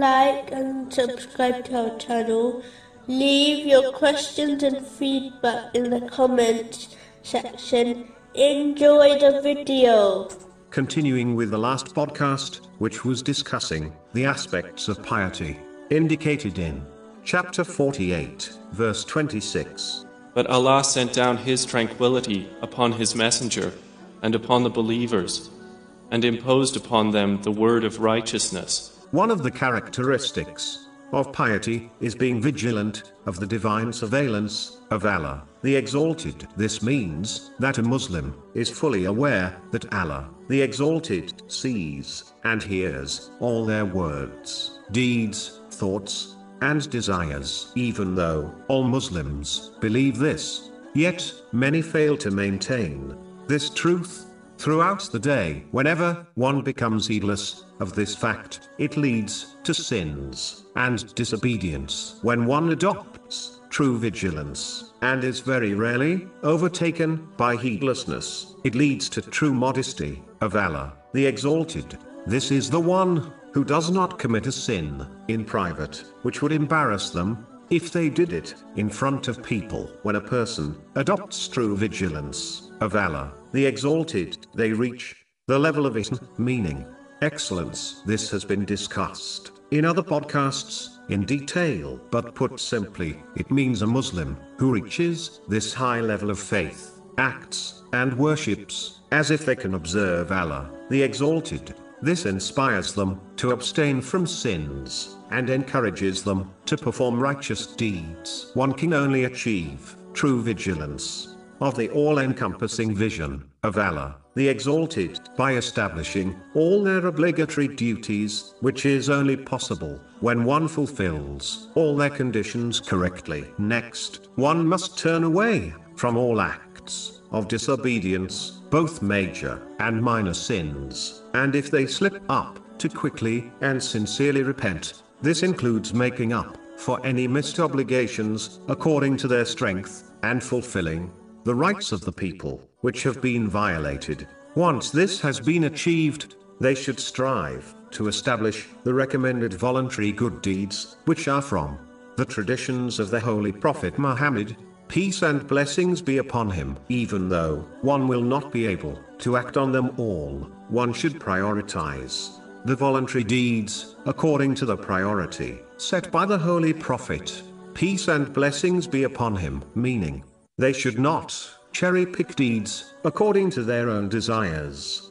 like and subscribe to our channel. Leave your questions and feedback in the comments section. Enjoy the video. Continuing with the last podcast, which was discussing the aspects of piety, indicated in chapter 48, verse 26. But Allah sent down His tranquility upon His messenger and upon the believers, and imposed upon them the word of righteousness. One of the characteristics of piety is being vigilant of the divine surveillance of Allah, the Exalted. This means that a Muslim is fully aware that Allah, the Exalted, sees and hears all their words, deeds, thoughts, and desires. Even though all Muslims believe this, yet many fail to maintain this truth throughout the day. Whenever one becomes heedless of this fact, it leads to sins and disobedience. When one adopts true vigilance and is very rarely overtaken by heedlessness, it leads to true modesty of Allah, the Exalted. This is the one who does not commit a sin in private, which would embarrass them if they did it in front of people. When a person adopts true vigilance of Allah, the Exalted, they reach the level of Ihsan, meaning excellence. This has been discussed in other podcasts in detail, but put simply, it means a Muslim who reaches this high level of faith acts and worships as if they can observe Allah, the Exalted. This inspires them to abstain from sins and encourages them to perform righteous deeds. One can only achieve true vigilance of the all-encompassing vision of Allah, the Exalted, by establishing all their obligatory duties, which is only possible when one fulfills all their conditions correctly. Next, one must turn away from all acts of disobedience, both major and minor sins, and if they slip up, to quickly and sincerely repent. This includes making up for any missed obligations according to their strength, and fulfilling the rights of the people which have been violated. Once this has been achieved, they should strive to establish the recommended voluntary good deeds, which are from the traditions of the Holy Prophet Muhammad, peace and blessings be upon him. Even though one will not be able to act on them all, one should prioritize the voluntary deeds according to the priority set by the Holy Prophet, peace and blessings be upon him, meaning they should not cherry-pick deeds according to their own desires,